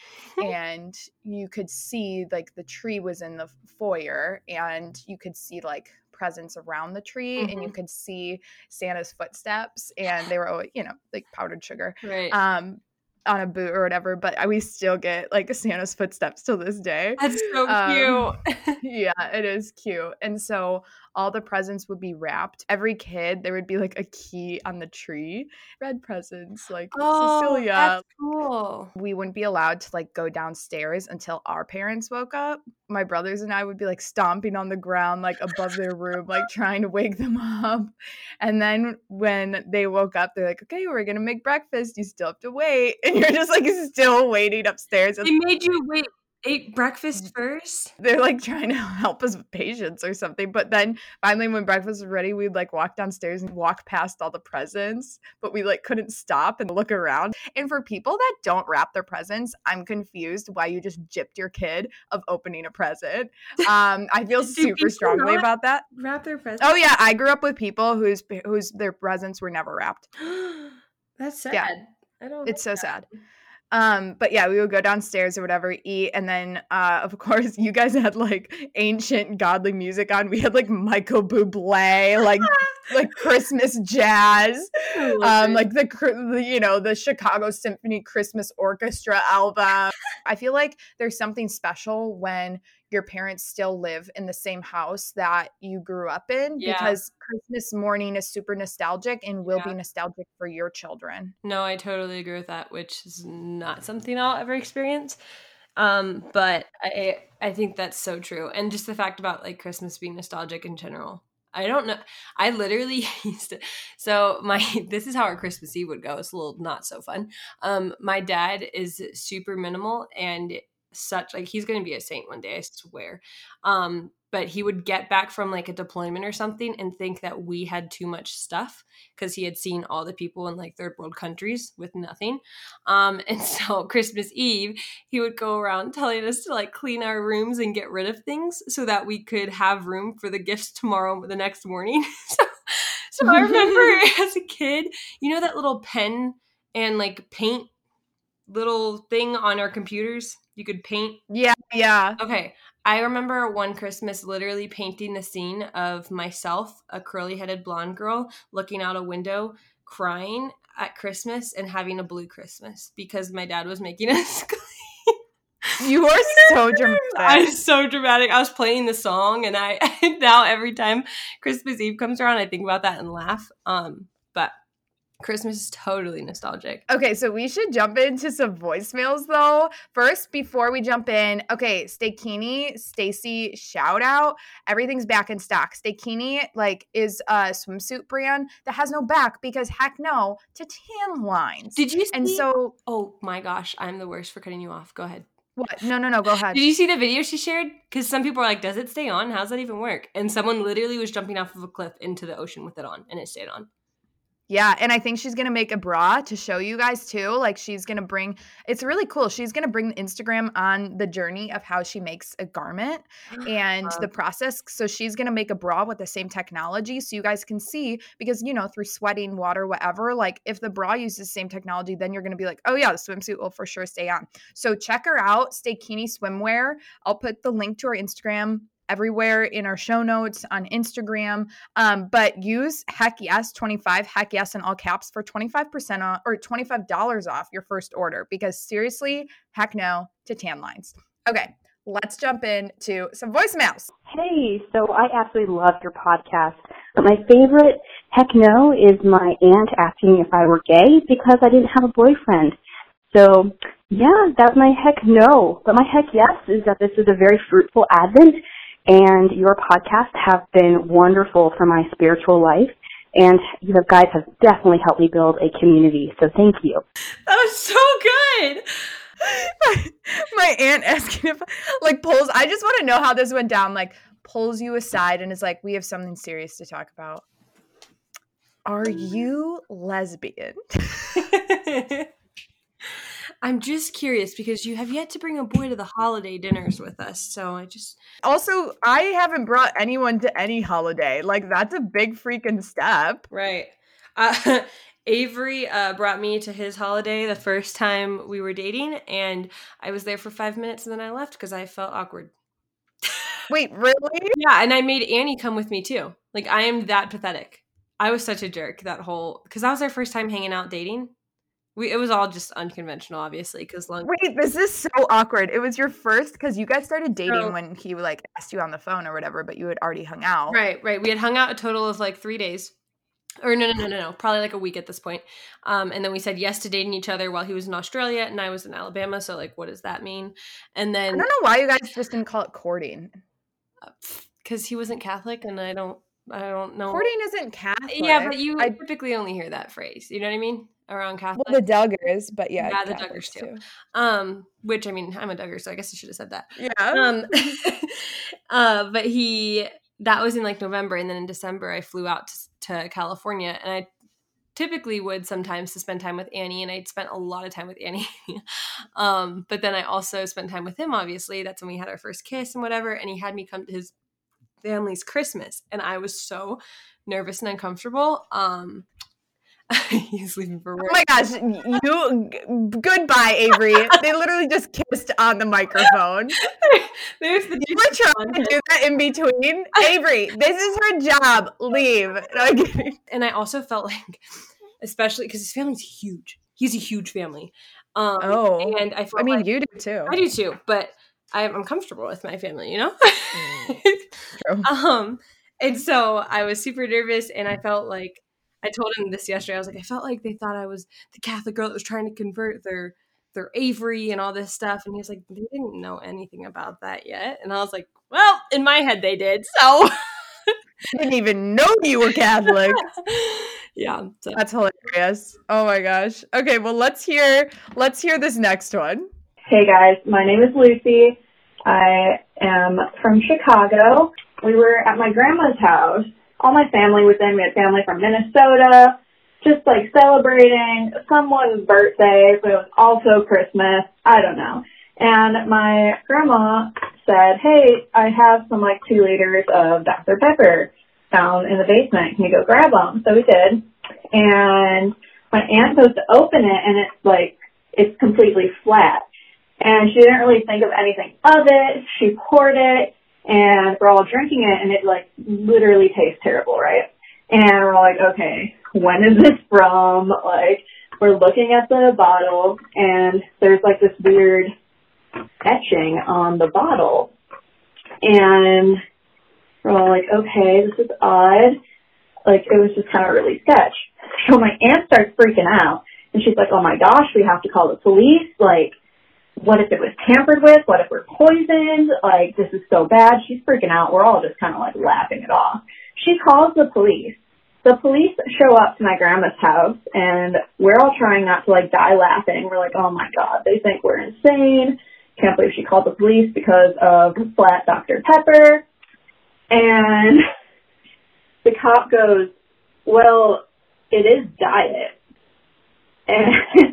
and you could see like the tree was in the foyer, and you could see like presents around the tree, mm-hmm. and you could see Santa's footsteps, and they were always, you know, like powdered sugar. Right. Um, on a boot or whatever, but we still get like Santa's footsteps to this day. That's so um, cute. Yeah, it is cute. And so all the presents would be wrapped. Every kid, there would be like a key on the tree. Red presents, like oh, Cecilia. That's cool. We wouldn't be allowed to like go downstairs until our parents woke up. My brothers and I would be like stomping on the ground, like above their room, like trying to wake them up. And then when they woke up, they're like, okay, we're going to make breakfast. You still have to wait. And you're just like still waiting upstairs. They made you wait. Ate breakfast first. They're like trying to help us with patience or something. But then finally when breakfast was ready, we'd like walk downstairs and walk past all the presents, but we like couldn't stop and look around. And for people that don't wrap their presents, I'm confused why you just gypped your kid of opening a present. Um, I feel super strongly about that. Wrap their presents. Oh yeah. I grew up with people whose, whose their presents were never wrapped. That's sad. Yeah. I don't it's like so that. sad. Um, but yeah, we would go downstairs or whatever, eat. And then, uh, of course you guys had like ancient godly music on. We had like Michael Bublé, like, like Christmas jazz, um, it. like the, you know, the Chicago Symphony Christmas Orchestra album. I feel like there's something special when your parents still live in the same house that you grew up in, yeah. because Christmas morning is super nostalgic and will yeah. be nostalgic for your children. No, I totally agree with that, which is not something I'll ever experience. Um, but I, I think that's so true. And just the fact about like Christmas being nostalgic in general. I don't know. I literally used to. So my, this is how our Christmas Eve would go. It's a little not so fun. Um, my dad is super minimal and such like he's going to be a saint one day, I swear. Um, but he would get back from like a deployment or something and think that we had too much stuff because he had seen all the people in like third world countries with nothing. Um, and so Christmas Eve, he would go around telling us to like clean our rooms and get rid of things so that we could have room for the gifts tomorrow, the next morning. so, so I remember as a kid, you know, that little pen and like paint little thing on our computers. You could paint. Yeah. Yeah. Okay. I remember one Christmas literally painting the scene of myself, a curly-headed blonde girl, looking out a window, crying at Christmas and having a blue Christmas because my dad was making us clean. You are so dramatic. I'm so dramatic. I was playing the song and I now every time Christmas Eve comes around, I think about that and laugh. Um, but Christmas is totally nostalgic. Okay, so we should jump into some voicemails, though. First, before we jump in, okay, Stakini, Stacy, shout out. Everything's back in stock. Stakini, like, is a swimsuit brand that has no back because, heck no, to tan lines. Did you see? And so, oh, my gosh, I'm the worst for cutting you off. Go ahead. What? No, no, no, go ahead. Did you see the video she shared? Because some people are like, does it stay on? How's that even work? And someone literally was jumping off of a cliff into the ocean with it on, and it stayed on. Yeah, and I think she's going to make a bra to show you guys too. Like she's going to bring – it's really cool. She's going to bring Instagram on the journey of how she makes a garment and uh, the process. So she's going to make a bra with the same technology so you guys can see because, you know, through sweating, water, whatever, like if the bra uses the same technology, then you're going to be like, oh, yeah, the swimsuit will for sure stay on. So check her out, Stakini Swimwear. I'll put the link to her Instagram everywhere in our show notes on Instagram. Um, but use heck yes twenty-five, heck yes in all caps for twenty-five percent off or twenty-five dollars off your first order because seriously, heck no to tan lines. Okay, let's jump into some voicemails. Hey, so I absolutely love your podcast. But my favorite heck no is my aunt asking me if I were gay because I didn't have a boyfriend. So yeah, that's my heck no. But my heck yes is that this is a very fruitful Advent. And your podcasts have been wonderful for my spiritual life, and you guys have definitely helped me build a community, so thank you. That was so good. my, my aunt asking if, like, pulls, I just want to know how this went down, like, pulls you aside and is like, we have something serious to talk about. Are you lesbian? I'm just curious because you have yet to bring a boy to the holiday dinners with us. So I just. Also, I haven't brought anyone to any holiday. Like, that's a big freaking step. Right. Uh, Avery uh, brought me to his holiday the first time we were dating, and I was there for five minutes and then I left because I felt awkward. Wait, really? Yeah. And I made Annie come with me too. Like, I am that pathetic. I was such a jerk that whole, because that was our first time hanging out dating. We, it was all just unconventional, obviously, because long. Wait, this is so awkward. It was your first, because you guys started dating so, when he like asked you on the phone or whatever, but you had already hung out. Right, right. We had hung out a total of like three days, or no, no, no, no, no, probably like a week at this point. Um, and then we said yes to dating each other while he was in Australia and I was in Alabama. So like, what does that mean? And then I don't know why you guys just didn't call it courting. Because he wasn't Catholic, and I don't, I don't know. Courting isn't Catholic. Yeah, but you I, typically only hear that phrase. You know what I mean? Around Catholic. Well, the Duggars, but yeah. Yeah, the Duggars too. too. Um, which, I mean, I'm a Duggar, so I guess I should have said that. Yeah. Um, uh, but he, that was in like November. And then in December, I flew out to, to California. And I typically would sometimes to spend time with Annie. And I'd spent a lot of time with Annie. um, but then I also spent time with him, obviously. That's when we had our first kiss and whatever. And he had me come to his family's Christmas. And I was so nervous and uncomfortable. Um, He's leaving for work. Oh my gosh! You g- goodbye, Avery. They literally just kissed on the microphone. There's the you were trying to do that in between, Avery. This is her job. Leave. No, and I also felt like, especially because his family's huge. He's a huge family. Um, oh, and I. Felt I mean, like, you do too. I do too, but I'm comfortable with my family. You know. True. Um, and so I was super nervous, and I felt like. I told him this yesterday. I was like, I felt like they thought I was the Catholic girl that was trying to convert their their Avery and all this stuff. And he was like, they didn't know anything about that yet. And I was like, well, in my head they did. So I didn't even know you were Catholic. Yeah, so. That's hilarious. Oh my gosh. Okay, well let's hear let's hear this next one. Hey guys, my name is Lucy. I am from Chicago. We were at my grandma's house. All my family was in. We had family from Minnesota, just like celebrating someone's birthday, but it was also Christmas. I don't know. And my grandma said, hey, I have some like two liters of Doctor Pepper down in the basement. Can you go grab them? So we did. And my aunt goes to open it, and it's like, it's completely flat. And she didn't really think of anything of it. She poured it. And we're all drinking it, and it, like, literally tastes terrible, right? And we're like, okay, when is this from? Like, we're looking at the bottle, and there's, like, this weird etching on the bottle. And we're all like, okay, this is odd. Like, it was just kind of really sketch. So my aunt starts freaking out, and she's like, oh, my gosh, we have to call the police, like, what if it was tampered with? What if we're poisoned? Like, this is so bad. She's freaking out. We're all just kind of, like, laughing it off. She calls the police. The police show up to my grandma's house, and we're all trying not to, like, die laughing. We're like, oh, my God, they think we're insane. Can't believe she called the police because of flat Doctor Pepper. And the cop goes, well, it is diet. And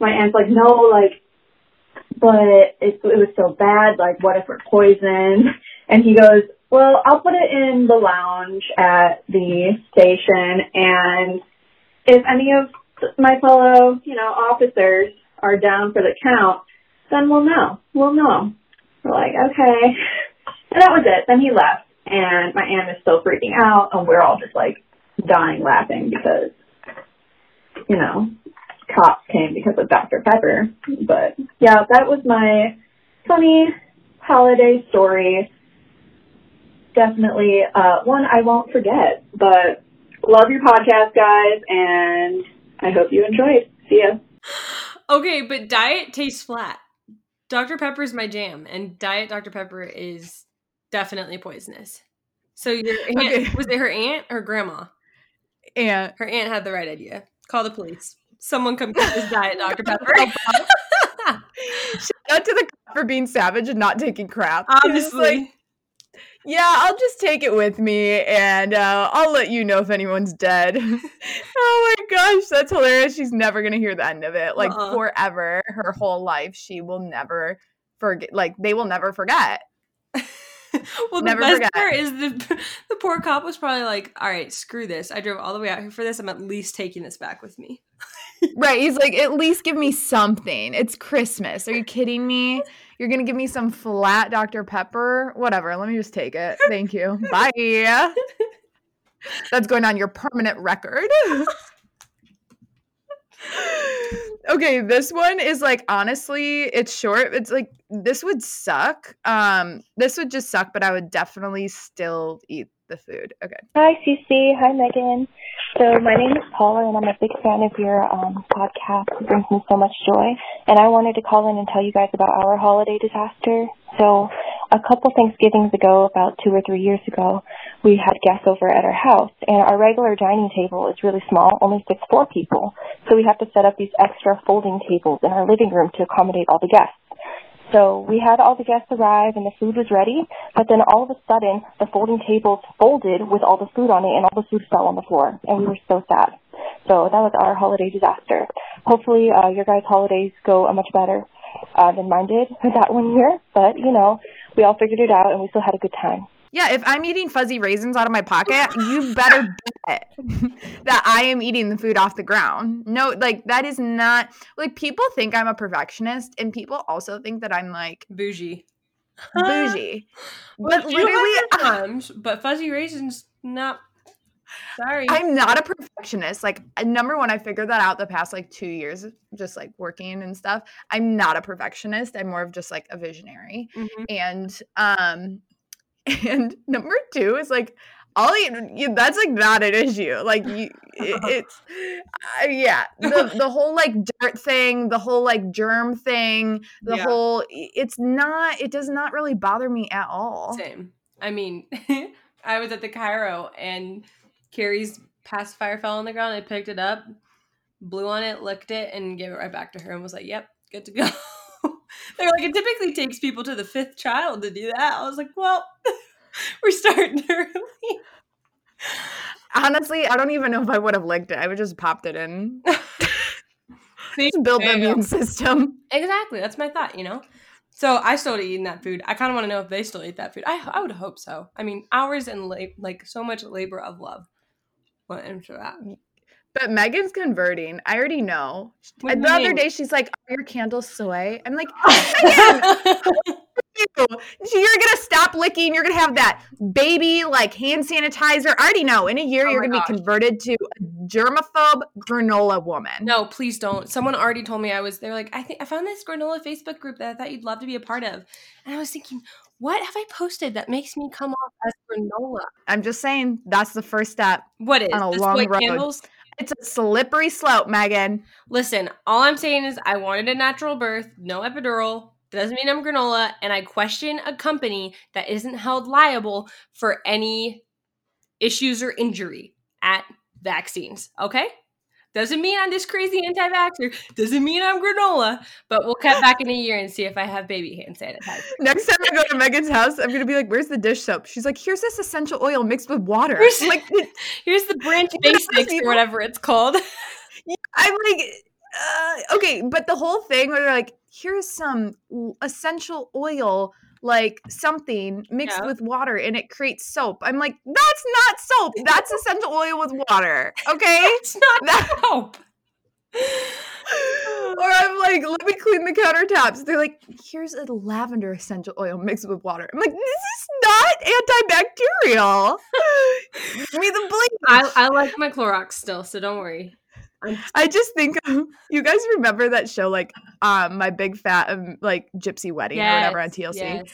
my aunt's like, no, like, but it, it was so bad, like, what if we're poisoned? And he goes, well, I'll put it in the lounge at the station, and if any of my fellow, you know, officers are down for the count, then we'll know. We'll know. We're like, okay. And that was it. Then he left, and my aunt is still freaking out, and we're all just, like, dying laughing because, you know, cops came because of Doctor Pepper. But yeah, that was my funny holiday story. Definitely uh, one I won't forget. But love your podcast, guys, and I hope you enjoyed. See ya. Okay, but diet tastes flat. Doctor Pepper is my jam, and diet Doctor Pepper is definitely poisonous. So your aunt, okay. Was it her aunt or grandma? Aunt. Her aunt had the right idea. Call the police. Someone come get this diet Doctor Pepper. Shout out to the cop for being savage and not taking crap. Obviously. Like, yeah, I'll just take it with me, and uh, I'll let you know if anyone's dead. Oh my gosh, that's hilarious. She's never going to hear the end of it. Like, uh-uh. forever, her whole life, she will never forget. Like, they will never forget. Well, never the best part is the, the poor cop was probably like, all right, screw this. I drove all the way out here for this. I'm at least taking this back with me. Right. He's like, at least give me something. It's Christmas. Are you kidding me? You're going to give me some flat Doctor Pepper? Whatever. Let me just take it. Thank you. Bye. That's going on your permanent record. Okay, this one is like, honestly, it's short. It's like, this would suck. Um, this would just suck, but I would definitely still eat the food. Okay. Hi, Cece. Hi, Megan. So my name is Paula, and I'm a big fan of your um, podcast. It brings me so much joy. And I wanted to call in and tell you guys about our holiday disaster. So a couple Thanksgivings ago, about two or three years ago, we had guests over at our house, and our regular dining table is really small, only fits four people. So we have to set up these extra folding tables in our living room to accommodate all the guests. So we had all the guests arrive, and the food was ready, but then all of a sudden, the folding tables folded with all the food on it, and all the food fell on the floor, and we were so sad. So that was our holiday disaster. Hopefully, uh, your guys' holidays go much better uh, than mine did that one year, but, you know, we all figured it out, and we still had a good time. Yeah, if I'm eating fuzzy raisins out of my pocket, you better bet that I am eating the food off the ground. No, like, that is not – like, people think I'm a perfectionist, and people also think that I'm, like – Bougie. Bougie. But well, literally – times, but fuzzy raisins, not – sorry. I'm not a perfectionist. Like, number one, I figured that out the past, like, two years, just, like, working and stuff. I'm not a perfectionist. I'm more of just, like, a visionary. Mm-hmm. And – um. And number two is like, I'll eat. That's like not an issue. Like you, it, it's, uh, yeah. The the whole like dirt thing, the whole like germ thing, the yeah. whole. It's not. It does not really bother me at all. Same. I mean, I was at the Cairo and Carrie's pacifier fell on the ground. I picked it up, blew on it, licked it, and gave it right back to her and was like, "Yep, good to go." They're like, it typically takes people to the fifth child to do that. I was like, well, we're starting early. Honestly, I don't even know if I would have licked it. I would just popped it in. Just build the immune system. Exactly. That's my thought, you know? So I still eat that food. I kind of want to know if they still eat that food. I I would hope so. I mean, hours and la- like so much labor of love went into that. But Megan's converting. I already know. The mean? other day, she's like, are your candles soy? I'm like, Megan, you're going to stop licking. You're going to have that baby, like, hand sanitizer. I already know. In a year, oh you're going to be converted to a germaphobe granola woman. No, please don't. Someone already told me I was, they were like, I think I found this granola Facebook group that I thought you'd love to be a part of. And I was thinking, what have I posted that makes me come off as granola? I'm just saying, that's the first step. What is? On a this long road. Candles? It's a slippery slope, Megan. Listen, all I'm saying is I wanted a natural birth, no epidural. That doesn't mean I'm granola, and I question a company that isn't held liable for any issues or injury at vaccines, okay? Doesn't mean I'm this crazy anti-vaxxer. Doesn't mean I'm granola, but we'll cut back in a year and see if I have baby hand sanitizer. Next time I go to Megan's house, I'm going to be like, where's the dish soap? She's like, here's this essential oil mixed with water. Here's, like, here's the Branch Basics or whatever it's called. I'm like, uh, okay, but the whole thing where they're like, here's some essential oil, like something mixed yeah. with water, and it creates soap. I'm like, that's not soap. That's essential oil with water. Okay, it's not that- soap. Or I'm like, let me clean the countertops. They're like, here's a lavender essential oil mixed with water. I'm like, this is not antibacterial. Give me the bleach. I, I like my Clorox still, so don't worry. I just think um, you guys remember that show, like um, My Big Fat um, like Gypsy Wedding yes, or whatever on T L C. Yes.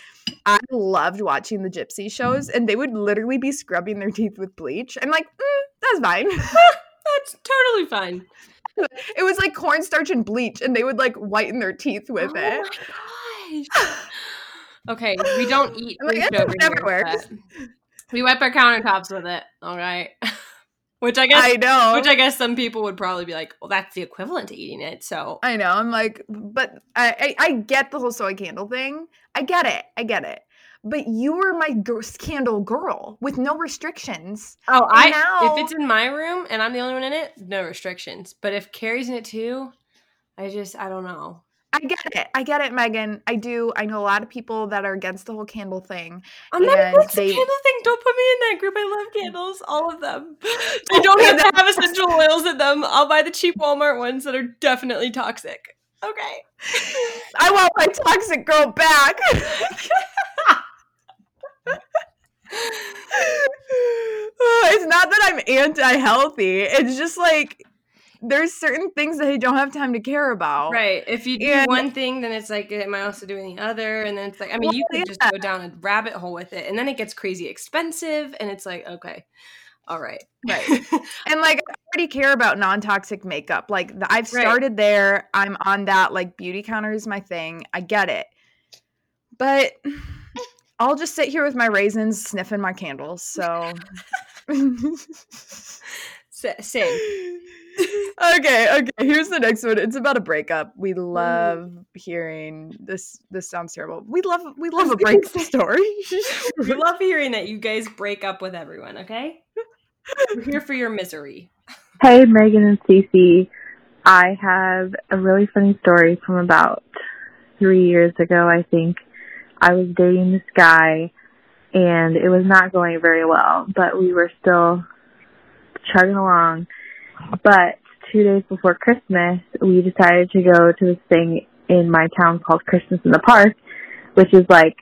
I loved watching the gypsy shows, and they would literally be scrubbing their teeth with bleach. I'm like, mm, that's fine. That's totally fine. It was like cornstarch and bleach, and they would like whiten their teeth with oh it. Oh my gosh. Okay, we don't eat bleach like, over here. Never works. We wipe our countertops with it. All right. Which I guess I know. Which I guess some people would probably be like, well, that's the equivalent to eating it. So I know. I'm like, but I, I, I get the whole soy candle thing. I get it. I get it. But you were my candle girl with no restrictions. Oh, and I now, if it's in my room and I'm the only one in it, no restrictions. But if Carrie's in it too, I just I don't know. I get it. I get it, Megan. I do. I know a lot of people that are against the whole candle thing. I'm not against they, the candle thing. Don't put me in that group. I love candles. All of them. They don't have to have essential oils in them. I'll buy the cheap Walmart ones that are definitely toxic. Okay. I want my toxic girl back. It's not that I'm anti-healthy. It's just like there's certain things that I don't have time to care about. Right. If you do and, one thing, then it's like, am I also doing the other? And then it's like, I mean, well, you could yeah. just go down a rabbit hole with it. And then it gets crazy expensive. And it's like, okay, all right. Right. And like, I already care about non-toxic makeup. Like the, I've started right. there. I'm on that. Like Beauty Counter is my thing. I get it. But I'll just sit here with my raisins sniffing my candles. So. Same. Okay, okay. Here's the next one. It's about a breakup. We love hearing this. This sounds terrible. We love we love a breakup story. We love hearing that you guys break up with everyone, okay? We're here for your misery. Hey, Megan and Cece. I have a really funny story from about three years ago, I think. I was dating this guy, and it was not going very well, but we were still chugging along. But two days before Christmas, we decided to go to this thing in my town called Christmas in the Park, which is like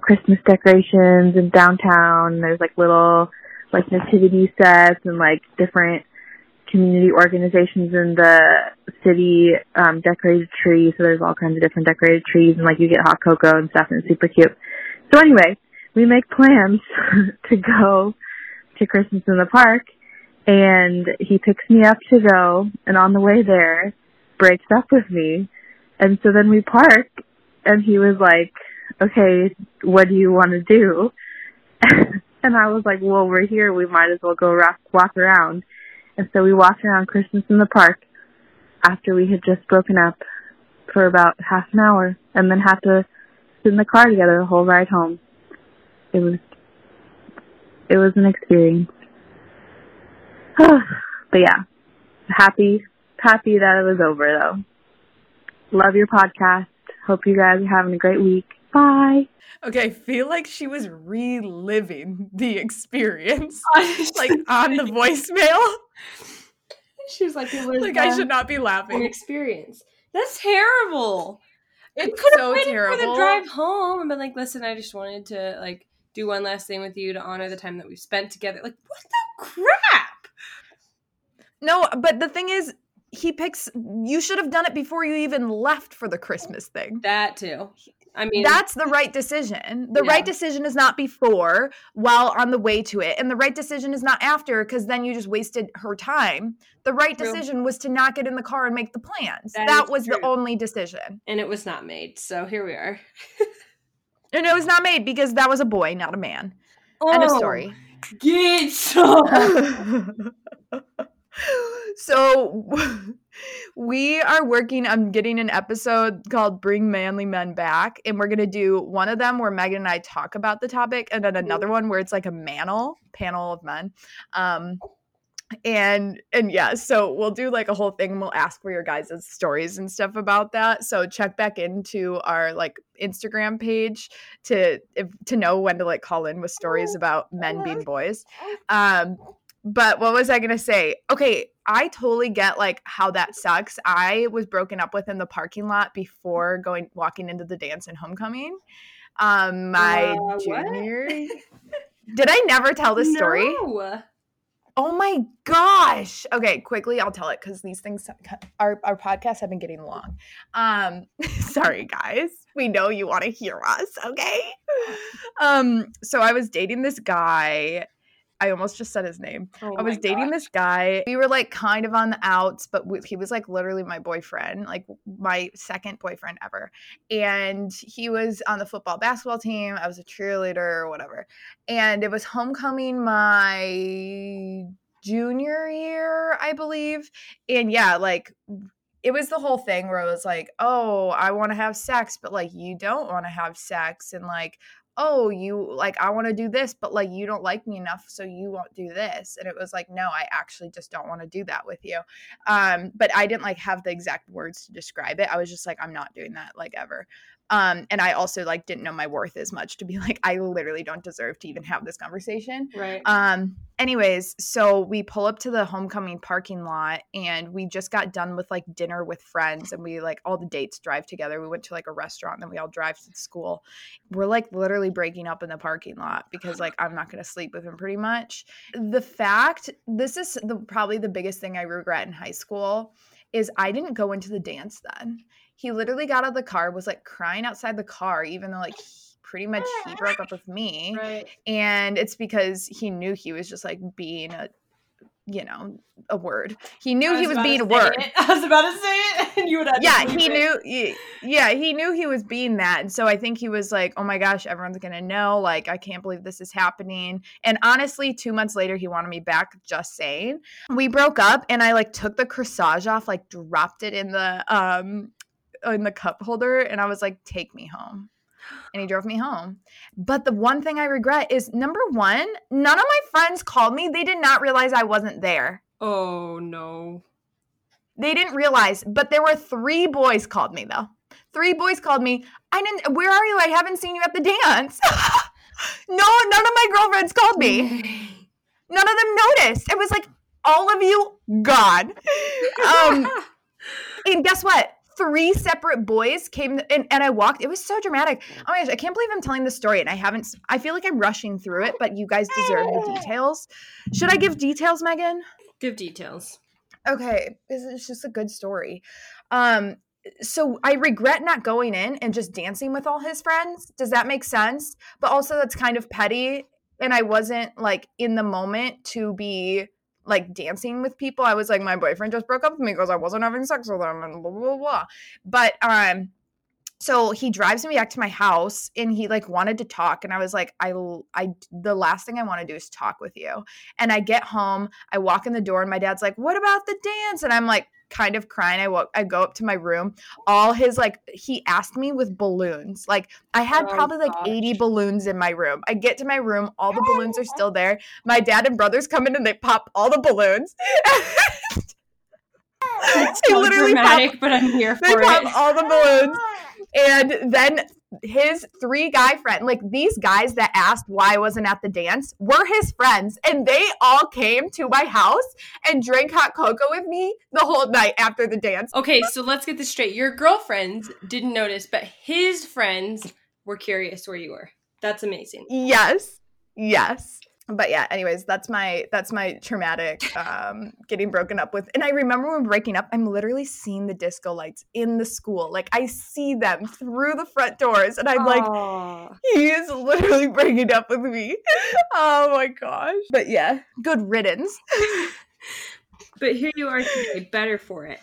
Christmas decorations in downtown. There's like little like nativity sets and like different community organizations in the city um, decorated trees. So there's all kinds of different decorated trees, and like you get hot cocoa and stuff, and it's super cute. So anyway, we make plans to go to Christmas in the Park. And he picks me up to go, and on the way there, breaks up with me. And so then we park, and he was like, okay, what do you want to do? And I was like, well, we're here. We might as well go rock, walk around. And so we walked around Christmas in the Park after we had just broken up for about half an hour, and then had to sit in the car together the whole ride home. It was, it was an experience. But yeah, happy, happy that it was over though. Love your podcast. Hope you guys are having a great week. Bye. Okay, I feel like she was reliving the experience, like on the voicemail. She was like, it was like I should not be laughing. An experience. That's terrible. It's I could so have waited terrible. For the drive home and been like, listen, I just wanted to like do one last thing with you to honor the time that we've spent together. Like, what the crap? No, but the thing is, he picks, you should have done it before you even left for the Christmas thing. That too. I mean, that's the right decision. The yeah. right decision is not before, while on the way to it. And the right decision is not after, because then you just wasted her time. The right true. Decision was to not get in the car and make the plans. That, that was true. The only decision. And it was not made. So here we are. And it was not made because that was a boy, not a man. Oh, end of story. Get some. So we are working on getting an episode called Bring Manly Men Back, and we're going to do one of them where Megan and I talk about the topic, and then another one where it's like a manel, panel of men. Um, and and yeah, so we'll do like a whole thing, and we'll ask for your guys' stories and stuff about that. So check back into our like Instagram page to if, to know when to like call in with stories about men being boys. Um But what was I going to say? Okay, I totally get, like, how that sucks. I was broken up with in the parking lot before going walking into the dance and homecoming. Um, my uh, junior. Did I never tell this no. story? Oh, my gosh. Okay, quickly, I'll tell it because these things, our, our podcasts have been getting long. Um, sorry, guys. We know you want to hear us, okay? Um, so I was dating this guy. I almost just said his name. Oh I was dating gosh. This guy. We were like kind of on the outs, but we, he was like literally my boyfriend, like my second boyfriend ever. And he was on the football basketball team. I was a cheerleader or whatever. And it was homecoming my junior year, I believe. And yeah, like it was the whole thing where it was like, oh, I want to have sex, but like you don't want to have sex. And like, oh, you like, I want to do this, but like, you don't like me enough, so you won't do this. And it was like, no, I actually just don't want to do that with you. Um, but I didn't like have the exact words to describe it. I was just like, I'm not doing that like ever. Um, and I also like didn't know my worth as much to be like, I literally don't deserve to even have this conversation. Right. Um, anyways, so we pull up to the homecoming parking lot and we just got done with like dinner with friends, and we like all the dates drive together. We went to like a restaurant and then we all drive to school. We're like literally breaking up in the parking lot because like I'm not going to sleep with him pretty much. The fact, this is the, probably the biggest thing I regret in high school, is I didn't go into the dance then. He literally got out of the car, was like crying outside the car, even though like he, pretty much he broke up with me. Right. And it's because he knew he was just like being a, you know, a word. He knew he was being a word. It. I was about to say it. And you would have to yeah, he it. knew. Yeah, he knew he was being that. And so I think he was like, oh my gosh, everyone's going to know. Like, I can't believe this is happening. And honestly, two months later, he wanted me back, just saying. We broke up and I like took the corsage off, like dropped it in the, um, in the cup holder, and I was like, take me home. And he drove me home. But the one thing I regret is, number one, none of my friends called me. They did not realize I wasn't there. Oh no. They didn't realize, but there were three boys called me though. Three boys called me. I didn't, where are you? I haven't seen you at the dance. No, none of my girlfriends called me. None of them noticed. It was like, all of you gone. Um, and guess what? Three separate boys came and, and I walked. It was so dramatic. Oh my gosh, I can't believe I'm telling this story and I haven't, I feel like I'm rushing through it, but you guys deserve the details. Should I give details, Megan? Give details. Okay. It's just a good story. Um, so I regret not going in and just dancing with all his friends. Does that make sense? But also that's kind of petty. And I wasn't like in the moment to be like dancing with people. I was like, my boyfriend just broke up with me because I wasn't having sex with him and blah, blah, blah. But, um, so he drives me back to my house and he like wanted to talk. And I was like, I, I, the last thing I want to do is talk with you. And I get home, I walk in the door and my dad's like, what about the dance? And I'm like, kind of crying. I woke, I go up to my room. All his like, he asked me with balloons. Like I had oh, probably like gosh. eighty balloons in my room. I get to my room. All the balloons are still there. My dad and brothers come in and they pop all the balloons. That's so literally dramatic, pop, but I'm here for they it. They pop all the balloons. And then his three guy friend, like these guys that asked why I wasn't at the dance were his friends. And they all came to my house and drank hot cocoa with me the whole night after the dance. Okay, so let's get this straight. Your girlfriends didn't notice, but his friends were curious where you were. That's amazing. Yes. Yes. But yeah, anyways, that's my that's my traumatic um, getting broken up with. And I remember when breaking up, I'm literally seeing the disco lights in the school. Like I see them through the front doors and I'm like, aww. He is literally breaking up with me. Oh my gosh. But yeah, good riddance. But here you are today, better for it.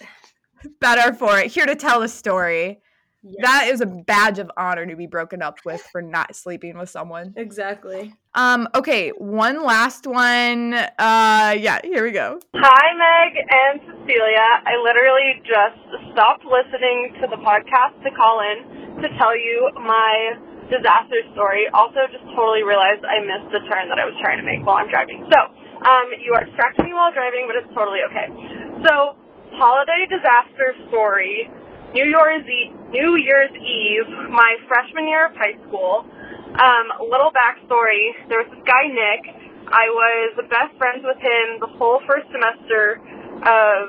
Better for it. Here to tell a story. Yes. That is a badge of honor to be broken up with for not sleeping with someone. Exactly. Um, okay, one last one. Uh, yeah, here we go. Hi, Meg and Cecilia. I literally just stopped listening to the podcast to call in to tell you my disaster story. Also, just totally realized I missed the turn that I was trying to make while I'm driving. So, um, you are distracting me while driving, but it's totally okay. So, holiday disaster story. New Year's Eve, New Year's Eve, my freshman year of high school. Um, little backstory: there was this guy Nick. I was best friends with him the whole first semester of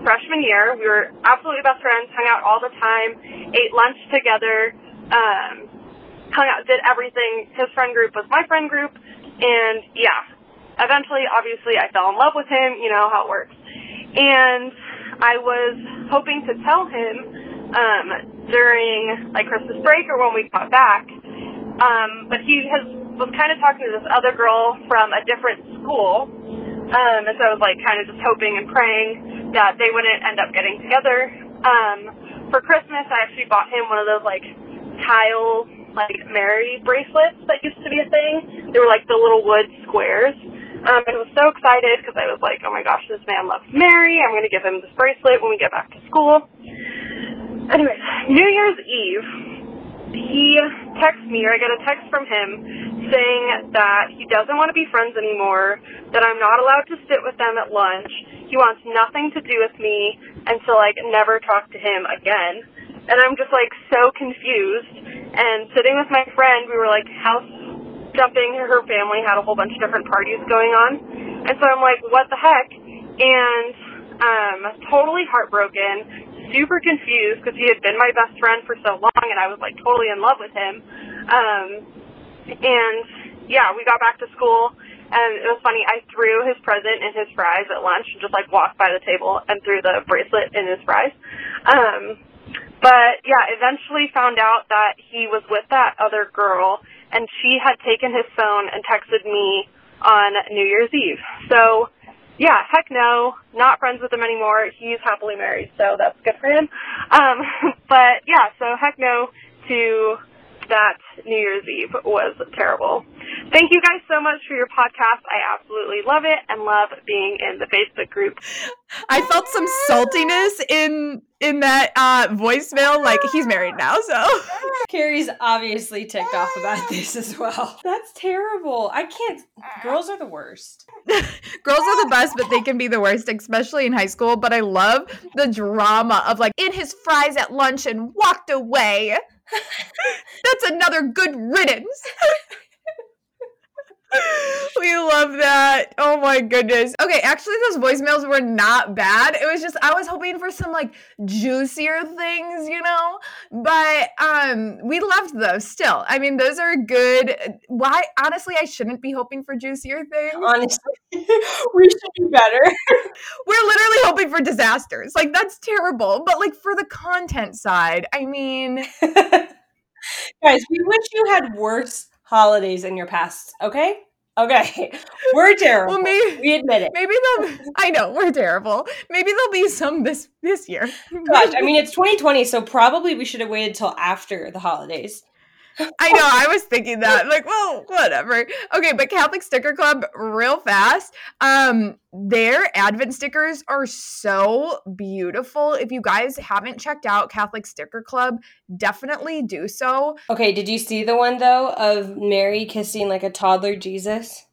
freshman year. We were absolutely best friends. Hung out all the time. Ate lunch together. Um, hung out, did everything. His friend group was my friend group, and yeah. Eventually, obviously, I fell in love with him. You know how it works. And I was hoping to tell him. Um, during like Christmas break or when we got back, um, but he has was kind of talking to this other girl from a different school, um, and so I was like kind of just hoping and praying that they wouldn't end up getting together. Um, for Christmas, I actually bought him one of those like tile like Mary bracelets that used to be a thing. They were like the little wood squares. Um, I was so excited because I was like, oh my gosh, this man loves Mary. I'm going to give him this bracelet when we get back to school. Anyway, New Year's Eve, he texts me, or I get a text from him saying that he doesn't want to be friends anymore, that I'm not allowed to sit with them at lunch. He wants nothing to do with me until I can never talk to him again. And I'm just like so confused. And sitting with my friend, we were like house jumping, her family had a whole bunch of different parties going on, and so I'm like, what the heck, and um, totally heartbroken, super confused, because he had been my best friend for so long, and I was like totally in love with him, um, and yeah, we got back to school, and it was funny, I threw his present and his fries at lunch, and just like walked by the table and threw the bracelet and his fries, um, but yeah, eventually found out that he was with that other girl, and she had taken his phone and texted me on New Year's Eve. So, yeah, heck no, not friends with him anymore. He's happily married, so that's good for him. Um, but, yeah, so heck no to that. New Year's Eve was terrible. Thank you guys so much for your podcast. I absolutely love it and love being in the Facebook group. I felt some saltiness in in that uh, voicemail. Like, he's married now, so. Carrie's obviously ticked off about this as well. That's terrible. I can't. Girls are the worst. Girls are the best, but they can be the worst, especially in high school. But I love the drama of, like, in his fries at lunch and walked away. That's another good riddance. We love that. Oh my goodness. Okay, actually those voicemails were not bad. It was just I was hoping for some like juicier things, you know? But um we loved those still. I mean, those are good. Why honestly I shouldn't be hoping for juicier things. Honestly. We should be better. We're literally hoping for disasters. Like that's terrible. But like for the content side, I mean guys, we wish you had worse holidays in your past, okay? Okay, we're terrible. Well, maybe, we admit it. Maybe they'll. I know we're terrible. Maybe there'll be some this this year. Gosh, I mean it's twenty twenty, so probably we should have waited till after the holidays. I know. I was thinking that. Like, well, whatever. Okay, but Catholic Sticker Club, real fast. Um, their Advent stickers are so beautiful. If you guys haven't checked out Catholic Sticker Club, definitely do so. Okay, did you see the one, though, of Mary kissing, like, a toddler Jesus?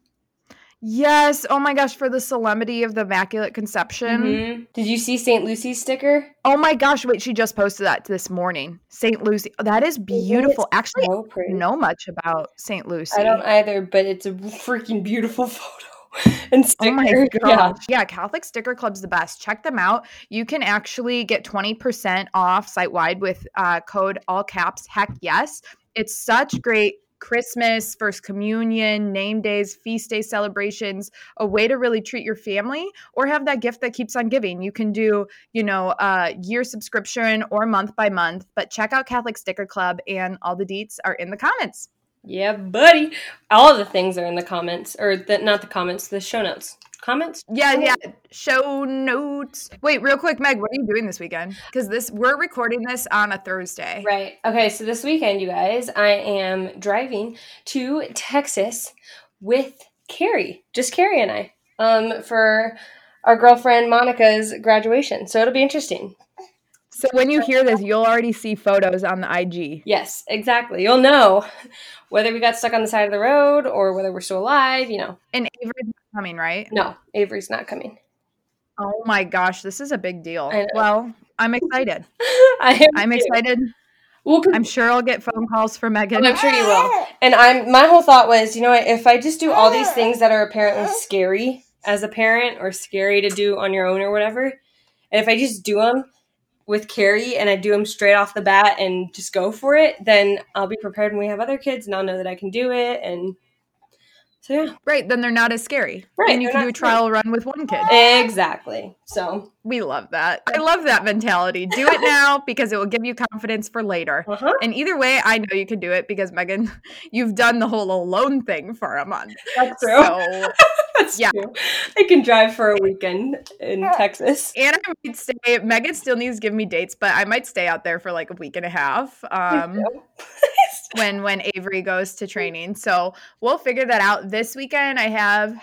Yes. Oh, my gosh, for the Solemnity of the Immaculate Conception. Mm-hmm. Did you see Saint Lucy's sticker? Oh, my gosh. Wait, she just posted that this morning. Saint Lucy. Oh, that is beautiful. It's Actually, so I don't know much about Saint Lucy. I don't either, but it's a freaking beautiful photo. And sticker. Oh my gosh. Yeah. yeah, Catholic Sticker Club's the best. Check them out. You can actually get twenty percent off site-wide with uh, code all caps, heck yes. It's such great Christmas, First Communion, name days, feast day celebrations, a way to really treat your family or have that gift that keeps on giving. You can do, you know, a year subscription or month by month, but check out Catholic Sticker Club and all the deets are in the comments. Yeah, buddy. All the things are in the comments or the, not the comments, the show notes. Comments? Yeah, yeah. Show notes. Wait, real quick, Meg, what are you doing this weekend? Because this we're recording this on a Thursday. Right. Okay, so this weekend, you guys, I am driving to Texas with Carrie, just Carrie and I, um, for our girlfriend Monica's graduation. So it'll be interesting. So when you hear this, you'll already see photos on the I G. Yes, exactly. You'll know whether we got stuck on the side of the road or whether we're still alive, you know. And Avery's not coming, right? No, Avery's not coming. Oh my gosh, this is a big deal. Well, I'm excited. I am I'm too. excited. Well, I'm sure I'll get phone calls from Megan. I'm sure you will. And I'm my whole thought was, you know what, if I just do all these things that are apparently scary as a parent or scary to do on your own or whatever, and if I just do them with Carrie and I do them straight off the bat and just go for it, then I'll be prepared when we have other kids and I'll know that I can do it. And so, yeah. Right. Then they're not as scary. Right. And you can do a trial scary. run with one kid. Exactly. So we love that. I love that mentality. Do it now because it will give you confidence for later. Uh-huh. And either way, I know you can do it because Megan, you've done the whole alone thing for a month. That's true. So, That's yeah. true. I can drive for a weekend in Texas. And I might stay. Megan still needs to give me dates, but I might stay out there for like a week and a half um, when when Avery goes to training. So we'll figure that out. This weekend I have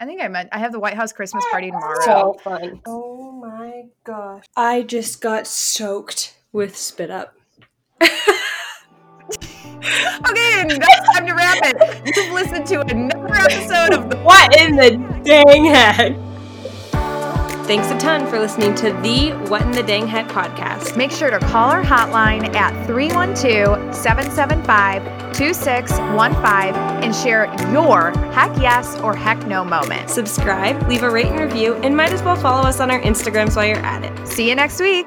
I think I meant I have the White House Christmas party tomorrow. So fun. Oh my gosh. I just got soaked with spit up. Okay, and that's time to wrap it. You've listened to another episode of the What in the Dang Heck. Thanks a ton for listening to the What in the Dang Heck podcast. Make sure to call our hotline at three one two, seven seven five, two six one five and share your heck yes or heck no moment. Subscribe, leave a rate and review, and might as well follow us on our Instagrams while you're at it. See you next week.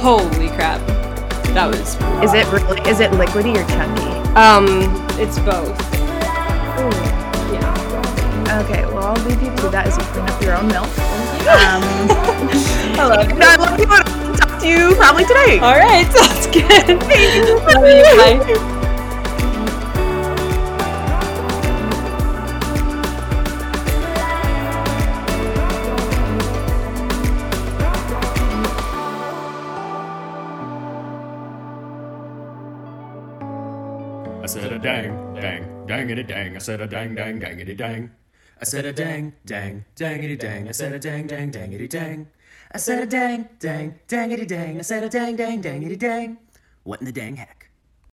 Holy crap. That was... Wow. Is it really, is it liquidy or chunky? Um, it's both. Ooh. Yeah. Okay, well, I'll leave you to that as you clean up your own milk. Um, Hello. No, I love you. I'll talk to you probably today. All right, sounds good. Thank you. Bye. Dangity dang, I said a dang dang dangity dang. I said a dang dang dangity dang. I said a dang dang dangity dang. I said a dang dang dangity dang. I said a dang dang dangity dang. What in the dang heck?